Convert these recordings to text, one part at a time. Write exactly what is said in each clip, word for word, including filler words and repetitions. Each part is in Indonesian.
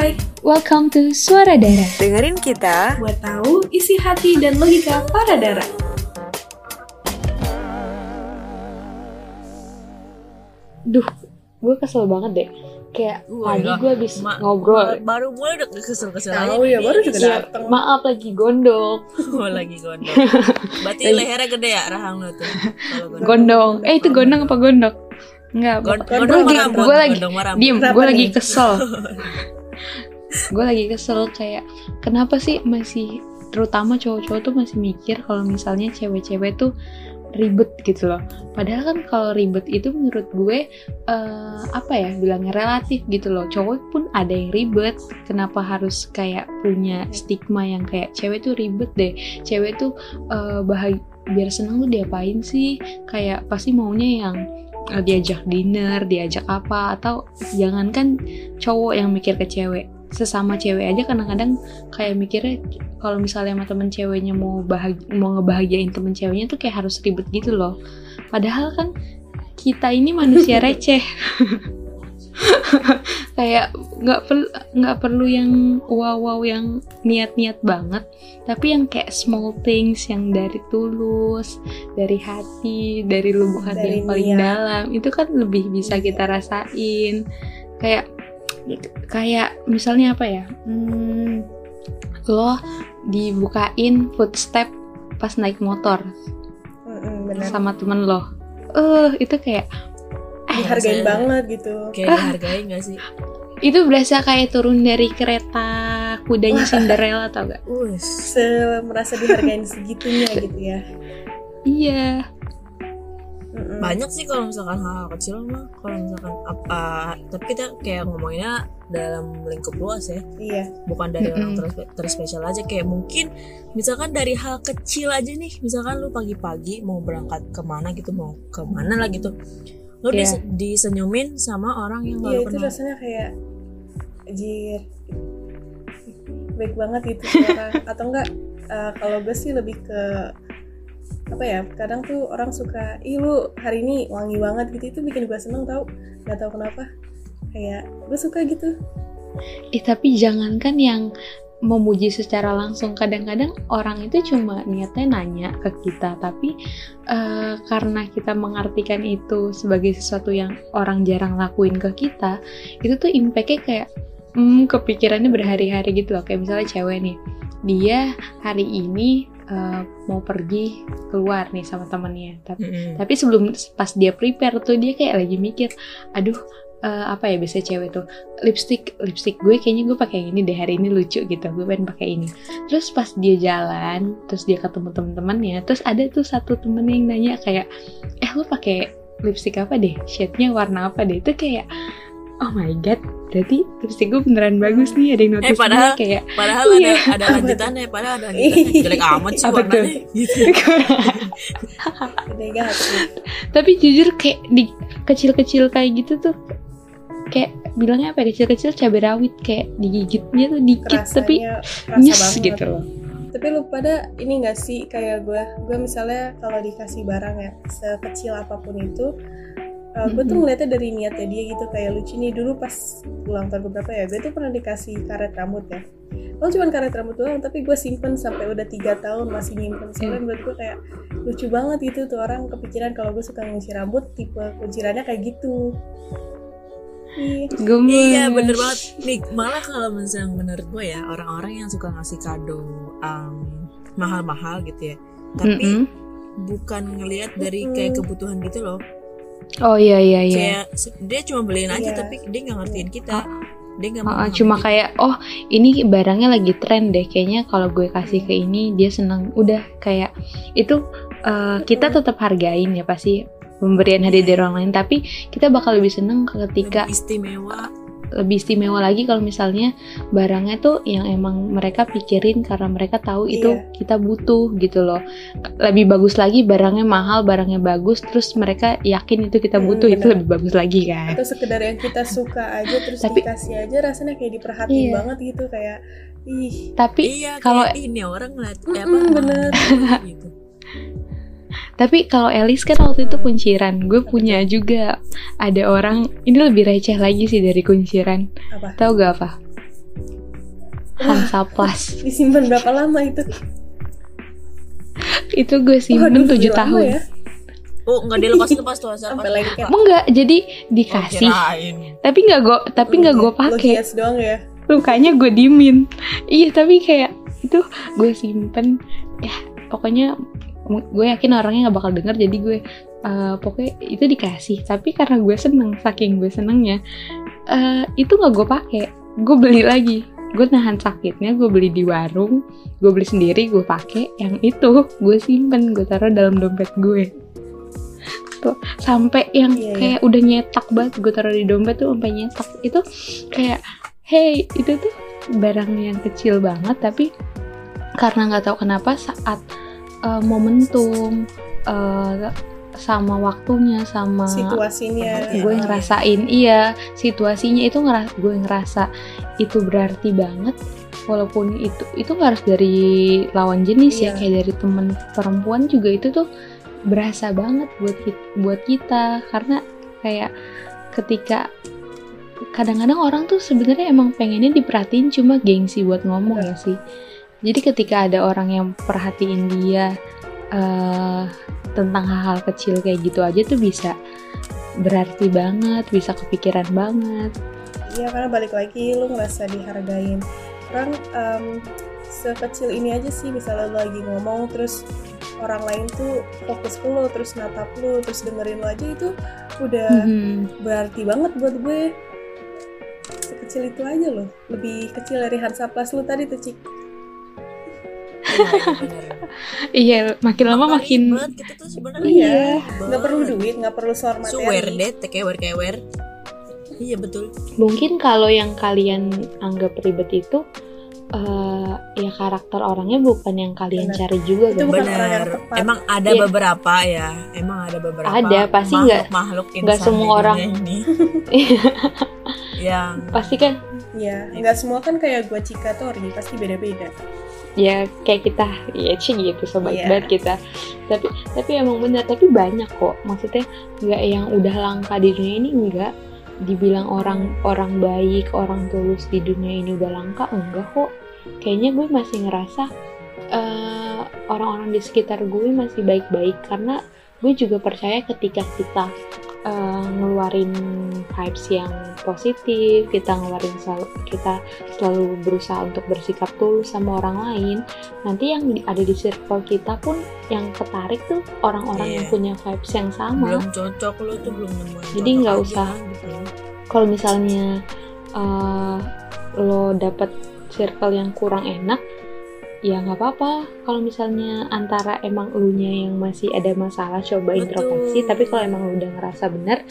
Hai, welcome to Suara Dara. Dengerin kita buat tahu isi hati dan logika para Dara. Duh, gue kesel banget deh. Kayak Wah, tadi gue abis ma- ngobrol baru mulai udah kesel-kesel aja. Oh iya, baru juga datang. Maaf, lagi gondok. Oh, lagi gondok. Berarti lehernya gede ya, rahang lo tuh. Gondok. gondong. Eh, itu gondong apa gondok? Enggak, gondong marambut. Gue lagi, diem, gue lagi kesel. Gue lagi kesel kayak, kenapa sih masih, terutama cowok-cowok tuh masih mikir kalau misalnya cewek-cewek tuh ribet gitu loh. Padahal kan kalau ribet itu menurut gue uh, apa ya, bilangnya relatif gitu loh. Cowok pun ada yang ribet. Kenapa harus kayak punya stigma yang kayak cewek tuh ribet deh, cewek tuh uh, bahag- biar seneng lu diapain sih? Kayak pasti maunya yang uh, diajak dinner, diajak apa. Atau jangankan cowok yang mikir ke cewek, sesama cewek aja kadang-kadang kayak mikirnya kalau misalnya sama temen ceweknya mau bahagi, mau ngebahagiain temen ceweknya tuh kayak harus ribet gitu loh. Padahal kan kita ini manusia receh. Kayak nggak perlu nggak perlu yang wow wow yang niat-niat banget, tapi yang kayak small things yang dari tulus, dari hati, dari lubuk hati dari yang paling niat dalam itu kan lebih bisa kita rasain. Kayak kayak misalnya apa ya, hmm, lo dibukain footstep pas naik motor mm-hmm, sama temen lo, uh, itu kayak dihargain eh, banget gitu. Kayak ah, dihargain gak sih? Itu berasa kayak turun dari kereta kudanya Cinderella tau gak? Uh, se- merasa dihargain segitunya gitu ya. Iya. Mm-mm. Banyak sih kalau misalkan hal-hal kecil mah, kalau misalkan apa, tapi kita kayak ngomonginnya dalam lingkup luas ya. Iya. Bukan dari mm-mm, orang ter- terspesial aja. Kayak mungkin misalkan dari hal kecil aja nih, misalkan lu pagi-pagi mau berangkat kemana gitu, mau kemana lah gitu, lu yeah, dis- disenyumin sama orang yang yeah, gak lu kenal. Iya, itu rasanya kayak jir, baik banget gitu orang. Atau enggak uh, kalau gue sih lebih ke apa ya, kadang tuh orang suka, ih lu hari ini wangi banget gitu, itu bikin gue seneng tau, nggak tau kenapa, kayak gue suka gitu. Eh tapi jangankan yang memuji secara langsung, kadang-kadang orang itu cuma niatnya nanya ke kita, tapi uh, karena kita mengartikan itu sebagai sesuatu yang orang jarang lakuin ke kita, itu tuh impactnya kayak hmm, kepikirannya berhari-hari gitu loh. Kayak misalnya cewek nih, dia hari ini Uh, mau pergi keluar nih sama temannya, tapi, mm-hmm, tapi sebelum pas dia prepare tuh dia kayak lagi mikir, aduh uh, apa ya biasanya cewek tuh, lipstick lipstick gue kayaknya gue pakai yang ini deh, hari ini lucu gitu, gue pengen pakai ini. Terus pas dia jalan, terus dia ketemu teman-temannya, terus ada tuh satu temen yang nanya kayak, eh lo pakai lipstick apa deh, shade-nya warna apa deh, itu kayak oh my god, berarti lipstick gue beneran bagus nih, ada yang notice. Eh hey, padahal kayak, padahal iya, ada ada lanjutannya, padahal ada lanjutannya. Jelek amat sih warnanya gitu. Tapi jujur kayak di kecil-kecil kayak gitu tuh, kayak bilangnya apa ya, kecil-kecil cabai rawit, kayak digigitnya tuh dikit rasanya, tapi nyes gitu loh. Tapi lu pada ini gak sih kayak gue, gue misalnya kalau dikasih barang ya sekecil apapun itu, Uh, gue tuh ngeliatnya dari niatnya dia gitu. Kayak lucu nih, dulu pas ulang tahun beberapa ya, gue tuh pernah dikasih karet rambut ya. Lo cuma karet rambut doang, tapi gue simpen sampai udah tiga tahun masih nyimpen. Soalnya menurut gue kayak lucu banget gitu tuh orang kepikiran kalau gue suka ngunci rambut, tipe kuncirannya kayak gitu. Iya, iya bener banget nih. Malah kalau misalnya menurut gue ya, orang-orang yang suka ngasih kado um, mahal-mahal gitu ya, tapi mm-hmm, bukan ngelihat dari kayak kebutuhan gitu loh. Oh iya iya iya. Kayak dia cuma beliin aja yeah, tapi dia nggak ngertiin kita. Ah, dia nggak mau. Ah, cuma kayak oh ini barangnya lagi tren deh. Kayaknya kalau gue kasih ke ini dia seneng. Udah kayak itu uh, kita tetap hargain ya pasti pemberian hadiah yeah, dari orang lain. Tapi kita bakal lebih seneng ketika lebih istimewa. Lebih istimewa lagi kalau misalnya barangnya tuh yang emang mereka pikirin karena mereka tahu itu yeah, kita butuh gitu loh. Lebih bagus lagi barangnya mahal, barangnya bagus, terus mereka yakin itu kita butuh, hmm, itu lebih bagus lagi kan. Atau sekedar yang kita suka aja terus tapi, dikasih aja rasanya kayak diperhatiin iya, banget gitu kayak ih. Tapi iya, kalau ini orang ngeliat kayak apa bener gitu. Tapi kalau Elis kan waktu itu kunciran, gue punya juga ada orang, ini lebih receh lagi sih dari kunciran. Apa? Tahu gak apa? Hansaplas. Disimpan berapa lama itu? Itu gue simpen oh, tujuh tahun ya? Oh, enggak dilepas-lepas tuh Hansaplas. Enggak, jadi dikasih. Oh, tapi enggak gue tapi enggak gue pakai. Yes doang ya. Lukanya gue dimin. Iya, tapi kayak itu gue simpen. Ya, pokoknya gue yakin orangnya nggak bakal denger, jadi gue uh, pokoknya itu dikasih, tapi karena gue seneng, saking gue senengnya uh, itu nggak gue pakai, gue beli lagi, gue nahan sakitnya, gue beli di warung, gue beli sendiri, gue pakai yang itu, gue simpen, gue taruh dalam dompet gue tuh sampai yang yeah, kayak yeah. udah nyetak banget, gue taruh di dompet tuh sampai nyetak. Itu kayak hey, itu tuh barang yang kecil banget, tapi karena nggak tahu kenapa saat Uh, momentum uh, sama waktunya sama situasinya gue ngerasain iya situasinya itu ngeras gue ngerasa itu berarti banget, walaupun itu itu gak harus dari lawan jenis yeah. ya, kayak dari temen perempuan juga itu tuh berasa banget buat kita, buat kita karena kayak ketika kadang-kadang orang tuh sebenarnya emang pengennya diperhatiin, cuma gengsi buat ngomong yeah. ya sih. Jadi ketika ada orang yang perhatiin dia uh, tentang hal-hal kecil kayak gitu aja tuh bisa berarti banget, bisa kepikiran banget. Iya, karena balik lagi lu ngerasa dihargain. Orang um, sekecil ini aja sih, misalnya lu lagi ngomong terus orang lain tuh fokus ke lu, terus natap lu, terus dengerin lu aja, itu udah mm-hmm. berarti banget buat gue. Sekecil itu aja loh, lebih kecil dari Hansaplas lu tadi tuh, Cik. Iya, makin lama makin ribet gitu tuh sebenarnya. Iya, nggak perlu duit, nggak perlu soal materi. Suwer deh, tekewer kewer. Iya betul. Mungkin kalau yang kalian anggap ribet itu, uh, ya karakter orangnya bukan yang kalian bener. Cari juga kan. Benar. Emang ada ya. beberapa ya, emang ada beberapa. Ada pasti nggak. Makhluk nggak semua orang. Yang pasti kan. Iya, nggak semua kan kayak gua Cika Tori, pasti beda-beda. Ya kayak kita, ya sih gitu sobat yeah. banget kita. Tapi tapi emang benar, tapi banyak kok. Maksudnya nggak yang udah langka di dunia ini, enggak. Dibilang orang orang baik, orang tulus di dunia ini udah langka, enggak kok. Kayaknya gue masih ngerasa uh, orang-orang di sekitar gue masih baik-baik, karena gue juga percaya ketika kita Uh, ngeluarin vibes yang positif, kita ngeluarin selalu, kita selalu berusaha untuk bersikap tulus sama orang lain, nanti yang ada di circle kita pun yang ketarik tuh orang-orang yeah. yang punya vibes yang sama. Belum cocok lo tuh, belum nemuin. Jadi nggak usah gitu. Kalau misalnya uh, lo dapet circle yang kurang enak, ya nggak apa-apa. Kalau misalnya antara emang elunya yang masih ada masalah, coba introspeksi. Tapi kalau emang lu udah ngerasa benar,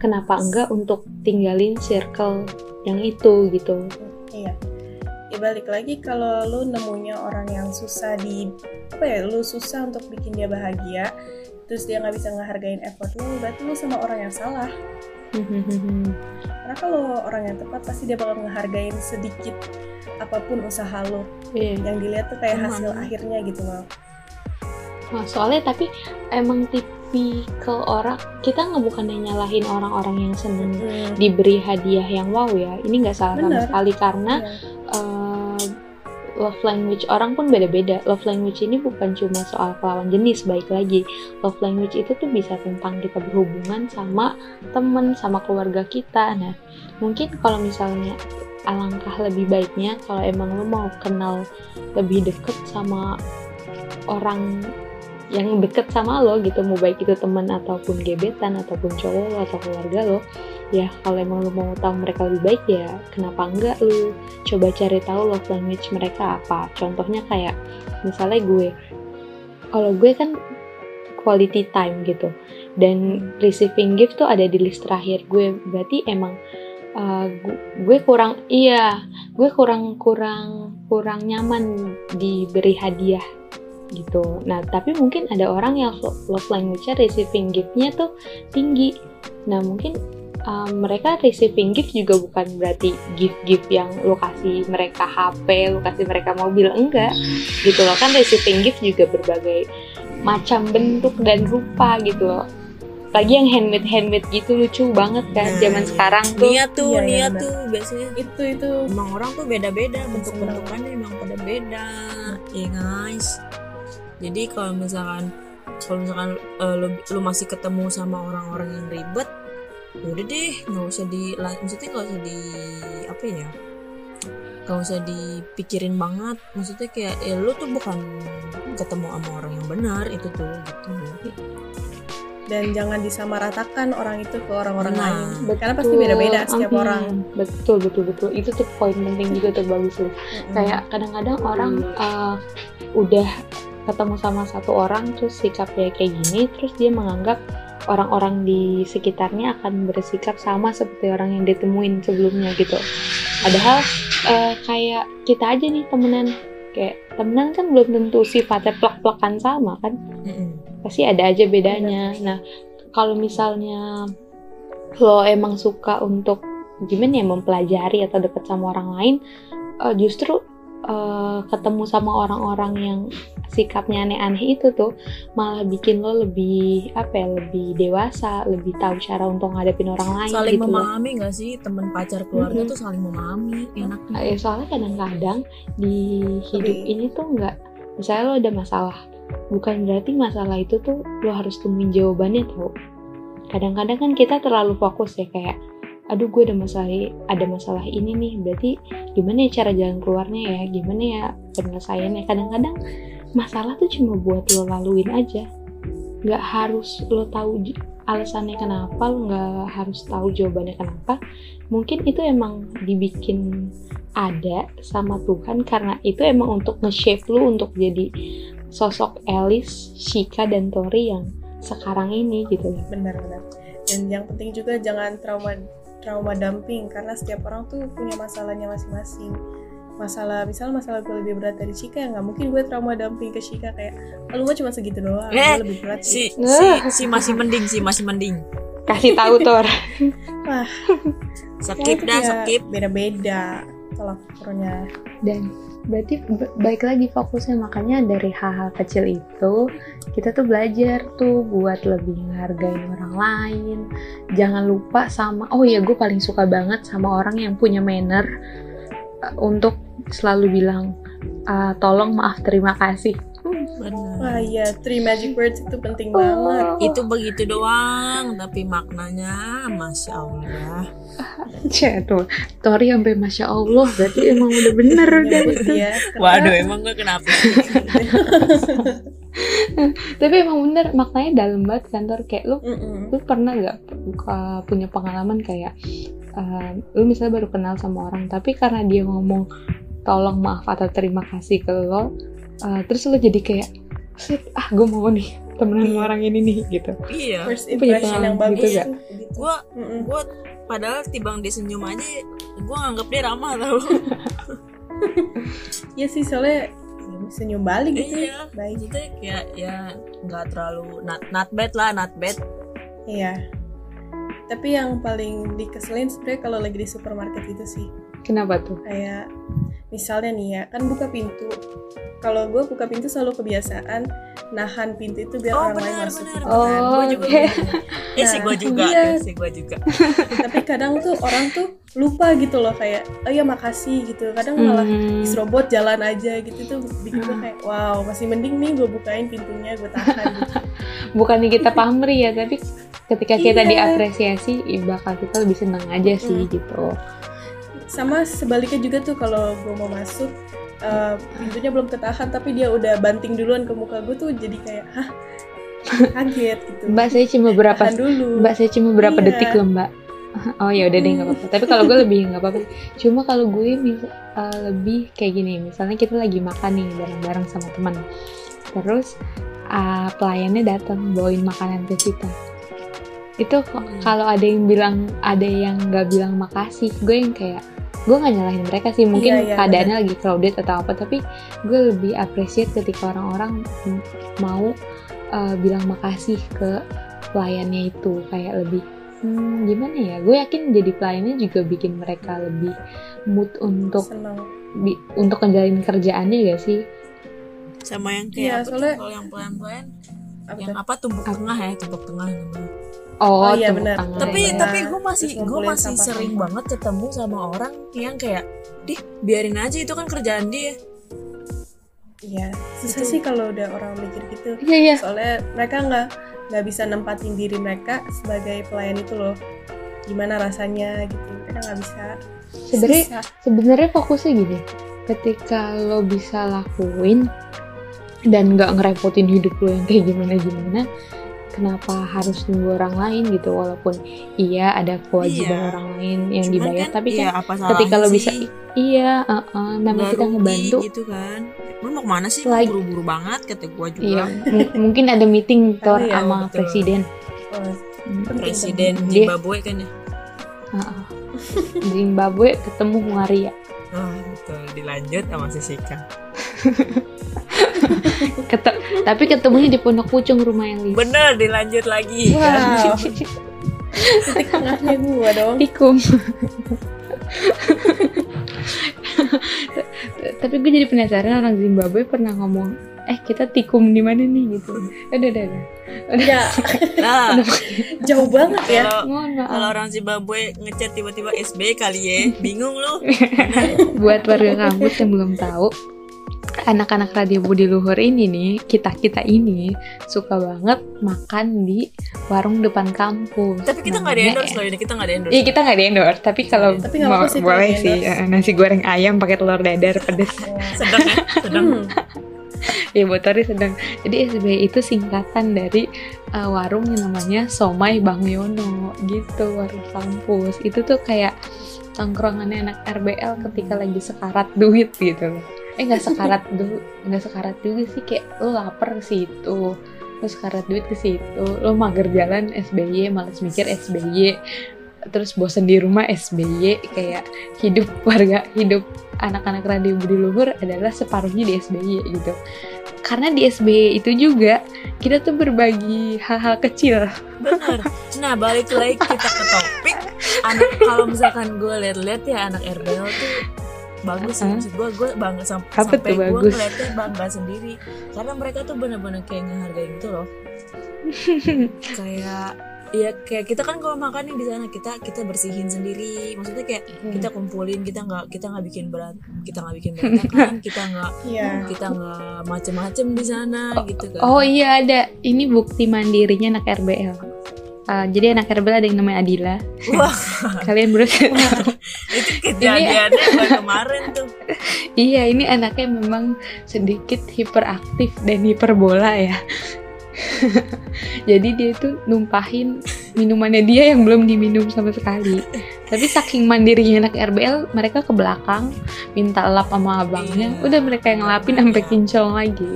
kenapa enggak untuk tinggalin circle yang itu gitu? Iya. Ya balik lagi, kalau lu nemunya orang yang susah di apa ya, lu susah untuk bikin dia bahagia, terus dia nggak bisa ngehargain effort lu, berarti lu sama orang yang salah. Karena kalau orang yang tepat pasti dia bakal ngehargain sedikit apapun usaha lo, yeah. yang dilihat tuh kayak Emang. hasil akhirnya gitu loh. Nah, soalnya tapi emang tipikal orang, kita nggak bukan nyalahin orang-orang yang seneng mm. diberi hadiah yang wow ya, ini nggak salah Bener. sama sekali, karena yeah. uh, love language orang pun beda-beda. Love language ini bukan cuma soal lawan jenis, baik lagi love language itu tuh bisa tentang kita berhubungan sama temen, sama keluarga kita. Nah mungkin kalau misalnya alangkah lebih baiknya kalau emang lo mau kenal lebih deket sama orang yang deket sama lo gitu, mau baik itu teman ataupun gebetan ataupun cowok lo atau keluarga lo, ya kalau emang lo mau tahu mereka lebih baik, ya kenapa enggak lo coba cari tahu love language mereka apa. Contohnya kayak misalnya gue, kalau gue kan quality time gitu, dan receiving gift tuh ada di list terakhir gue, berarti emang Uh, gue kurang iya gue kurang kurang kurang nyaman diberi hadiah gitu. Nah tapi mungkin ada orang yang love language-nya receiving gift-nya tuh tinggi. Nah mungkin uh, mereka receiving gift juga bukan berarti gift-gift yang lo kasih mereka H P, lo kasih mereka mobil, enggak gitu loh. Kan receiving gift juga berbagai macam bentuk dan rupa gitu loh. Lagi yang handmade-handmade gitu lucu banget kan, nah, zaman sekarang tuh. Niat tuh, iya, niat iya, tuh biasanya itu itu. Emang orang tuh beda-beda, bentuk-bentukannya emang pada beda. Ya guys. Jadi kalau misalkan kalau misalkan uh, lu, lu masih ketemu sama orang-orang yang ribet, udah deh, nggak usah di, maksudnya nggak usah di apa ya? Nggak usah dipikirin banget. Maksudnya kayak ya lu tuh bukan ketemu sama orang yang benar itu tuh gitu. Dan jangan disamaratakan orang itu ke orang-orang nah, lain. Betul. Karena pasti beda-beda setiap hmm. orang. Betul, betul, betul. Itu tuh poin penting juga tuh bagus loh. Hmm. Kayak kadang-kadang hmm. orang uh, udah ketemu sama satu orang terus sikapnya kayak gini, terus dia menganggap orang-orang di sekitarnya akan bersikap sama seperti orang yang ditemuin sebelumnya gitu. Padahal uh, kayak kita aja nih temenan. Kayak temenan kan belum tentu sifatnya plak-plakan sama kan. Hmm. Pasti ada aja bedanya. Nah, kalau misalnya lo emang suka untuk gimana ya mempelajari atau deket sama orang lain, uh, justru uh, ketemu sama orang-orang yang sikapnya aneh-aneh itu tuh malah bikin lo lebih apa ya, lebih dewasa, lebih tahu cara untuk ngadepin orang lain. Saling gitu memahami nggak sih teman pacar keluarga mm-hmm. tuh saling memahami enaknya. Uh, soalnya kadang-kadang di hidup okay. ini tuh nggak, misalnya lo ada masalah. Bukan berarti masalah itu tuh lo harus temuin jawabannya tau. Kadang-kadang kan kita terlalu fokus ya kayak, aduh gue ada masalah, ada masalah ini nih, berarti gimana ya cara jalan keluarnya ya, gimana ya penyelesaiannya. Kadang-kadang masalah tuh cuma buat lo laluin aja. Gak harus lo tahu alasannya kenapa, lo gak harus tahu jawabannya kenapa. Mungkin itu emang dibikin ada sama Tuhan karena itu emang untuk nge-shape lo untuk jadi sosok Alice, Shika, dan Tori yang sekarang ini gitu. Benar-benar. Dan yang penting juga jangan trauma trauma dumping karena setiap orang tuh punya masalahnya masing-masing. Masalah misalnya masalah gue lebih berat dari Shika, nggak mungkin gue trauma dumping ke Shika kayak, lu gue cuma segitu doang, eh, gue lebih berat. Si, si, si masih mending, si masih mending. Kasih tahu Tor. Wah, skip dah, skip. Beda-beda lapornya. Dan berarti baik lagi fokusnya, makanya dari hal-hal kecil itu kita tuh belajar tuh buat lebih menghargai orang lain. Jangan lupa sama, oh ya gue paling suka banget sama orang yang punya manner uh, untuk selalu bilang uh, tolong, maaf, terima kasih. Benar. Wah ya, three magic words itu penting oh. banget. Itu begitu doang, tapi maknanya masya Allah. Cek tuh, Tori sampai masya Allah, berarti emang udah bener udah gitu. Ya, waduh, emang gue kenapa? Tapi emang bener, maknanya dalam banget kantor kayak lu, Mm-mm. lu pernah nggak uh, punya pengalaman kayak uh, lu misalnya baru kenal sama orang, tapi karena dia ngomong tolong, maaf atau terima kasih ke lo. Uh, terus lo jadi kayak, ah gue mau nih temenan sama orang ini nih gitu. Iya. First impression yang bagus. Gitu, gitu. Gue, gue padahal tibang dia senyum aja, gue nganggep dia ramah tau. Iya sih soalnya senyum balik gitu. Iya. Baik gitu ya, ya nggak terlalu not, not bad lah, not bad. Iya. Tapi yang paling dikeselin sebenarnya kalau lagi di supermarket itu sih. Kenapa tuh? Kayak misalnya nih ya, kan buka pintu. Kalau gue buka pintu selalu kebiasaan nahan pintu itu biar oh, orang bener, lain masuk. Bener, oh, bener. Gue juga. Okay. Nah, eh sih gue juga, iya. eh sih gue juga. Tapi kadang tuh orang tuh lupa gitu loh kayak, oh ya makasih gitu. Kadang malah hmm. robot jalan aja gitu tuh bikin gue kayak, wow masih mending nih gue bukain pintunya, gue tahan. Gitu. Bukannya kita pamri ya, tapi ketika kita iya. diapresiasi, bakal kita lebih senang aja sih hmm. gitu. Sama sebaliknya juga tuh kalau gue mau masuk uh, pintunya belum ketahan tapi dia udah banting duluan ke muka gue tuh jadi kayak hah kaget gitu. Mbak saya cuma berapa Mbak saya cuma berapa iya. detik loh Mbak. Oh ya udah deh nggak apa-apa. Tapi kalau gue lebih nggak apa-apa. Cuma kalau gue mis- uh, lebih kayak gini misalnya kita lagi makan nih bareng-bareng sama teman. Terus uh, pelayannya datang bawain makanan ke kita. Itu kalau ada yang bilang ada yang nggak bilang makasih gue yang kayak gue nggak nyalahin mereka sih mungkin iya, iya, keadaannya bener. Lagi crowded atau apa tapi gue lebih appreciate ketika orang-orang mau uh, bilang makasih ke pelayannya itu kayak lebih hmm, gimana ya gue yakin jadi pelayannya juga bikin mereka lebih mood untuk bi, untuk ngejalin kerjaannya gak sih sama yang kayak ya, soalnya yang pelayan-pelayan yang apa tumpuk apa? Tengah ya tumpuk tengah namanya. Oh, oh iya benar. Tapi ya. tapi gue masih gue masih sering sama. banget ketemu sama orang yang kayak, dih biarin aja itu kan kerjaan dia. Iya, susah sih kalau udah orang mikir gitu. Iya, iya. Soalnya mereka nggak nggak bisa nempatin diri mereka sebagai pelayan itu loh. Gimana rasanya gitu? Mereka nggak bisa. Sebenarnya sebenarnya fokusnya gini. Ketika lo bisa lakuin dan nggak ngerepotin hidup lo yang kayak gimana gimana, kenapa harus nunggu orang lain gitu? Walaupun iya ada kewajiban iya. orang lain yang cuman dibayar, kan, tapi kan iya, ketika lo sih? bisa iya, uh, uh, namanya kita ngebantu. Gitu kan? Lu mau kemana sih? Like, buru-buru banget kata gue juga. Iya, m- mungkin ada meeting tor oh, iya, sama betul. presiden. Oh, presiden Zimbabwe kan ya? Uh, uh. Zimbabwe ketemu Hungaria. Oh, betul. Dilanjut sama Sisika. Ketem, tapi ketemunya di Pondok Pucung rumah yang Liz. Bener, dilanjut lagi. Wow. Titik tengahnya gua dong. Tikum. Tapi gue jadi penasaran orang Zimbabwe pernah ngomong, eh kita tikum di mana nih gitu. Aduh, aduh, aduh. Udah. Nah, jauh banget ya. Kalau orang Zimbabwe nge-chat tiba-tiba S B Y kali ya, bingung lu. Buat warga kampus yang belum tahu, anak-anak Radyabudi Luhur ini nih, kita-kita ini suka banget makan di warung depan kampus. Tapi kita nggak di-endorse loh ini, kita nggak di-endorse. Iya, kita nggak di-endorse, tapi kalau tapi mau sih boleh sih uh, nasi goreng ayam pakai telur dadar pedes. Sedang ya, sedang. Iya, botori sedang. Jadi S B Y itu singkatan dari uh, warung yang namanya Somay Bang Yono gitu, warung kampus. Itu tuh kayak tongkrongannya anak R B L ketika lagi sekarat duit gitu. Eh nggak sekarat dulu, nggak sekarat juga sih, kayak lo lapar ke situ, lo sekarat duit ke situ, lo mager jalan S B Y, malas mikir S B Y, terus bosan di rumah S B Y, kayak hidup warga, hidup anak-anak Radyabudi Luhur adalah separuhnya di S B Y gitu. Karena di S B Y itu juga kita tuh berbagi hal-hal kecil. Bener. Nah balik lagi kita ke topik. Anak kalau misalkan gue lihat-lihat ya anak R B L tuh bagus sih, uh-huh. maksud gue, gue bangga sam- sampai gue ngeliatnya bangga sendiri karena mereka tuh bener-bener kayak ngehargain gitu loh. Kayak, ya kayak kita kan kalau makan nih di sana kita kita bersihin sendiri, maksudnya kayak hmm. kita kumpulin, kita nggak kita nggak bikin berat, kita nggak bikin berantakan, kita nggak yeah. kita nggak macem-macem di sana oh, gitu kan. Oh iya ada, ini bukti mandirinya anak R B L. Uh, jadi anak R B L ada yang namanya Adila. Wah. Kalian berusaha. Itu kejadiannya bulan kemarin tuh. Iya, ini anaknya memang sedikit hiperaktif dan hiperbola ya. Jadi dia itu numpahin minumannya dia yang belum diminum sama sekali. Tapi saking mandirinya anak R B L, mereka ke belakang minta lap sama abangnya. Iya. Udah mereka yang ngelapin sampai kincong lagi.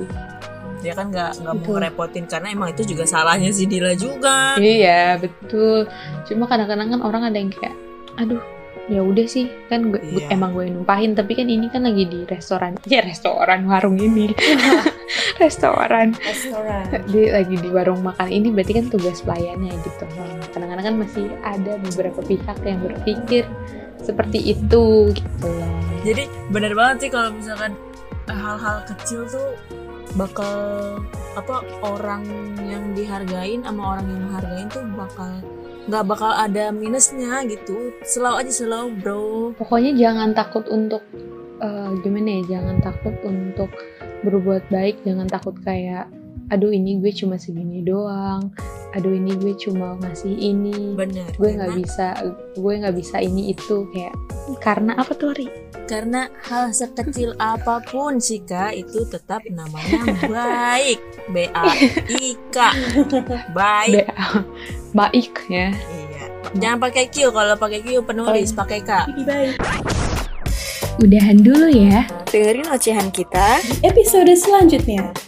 Dia kan nggak nggak mau ngerepotin karena emang itu juga salahnya si Dila juga. Iya betul, cuma kadang-kadang kan orang ada yang kayak aduh ya udah sih kan gue, iya. emang gue numpahin tapi kan ini kan lagi di restoran ya restoran warung ini restoran restoran di lagi di warung makan ini berarti kan tugas pelayannya gitu. Kadang-kadang kan masih ada beberapa pihak yang berpikir seperti itu gitu loh. Jadi benar banget sih kalau misalkan hal-hal kecil tuh bakal apa orang yang dihargain sama orang yang menghargain tuh bakal nggak bakal ada minusnya gitu. Slow aja, slow bro. Pokoknya jangan takut untuk uh, gimana ya, jangan takut untuk berbuat baik, jangan takut kayak aduh ini gue cuma segini doang, aduh ini gue cuma ngasih ini. Bener, gue nggak bisa gue nggak bisa ini itu kayak karena apa tuh Ri? Karena hal sekecil apapun sih Kak, itu tetap namanya baik. B A I K. Baik. Baik ya. Iya. Jangan pakai Q, kalau pakai Q penulis, oh. pakai K. Baik. Udahan dulu ya. Dengerin ocehan kita di episode selanjutnya.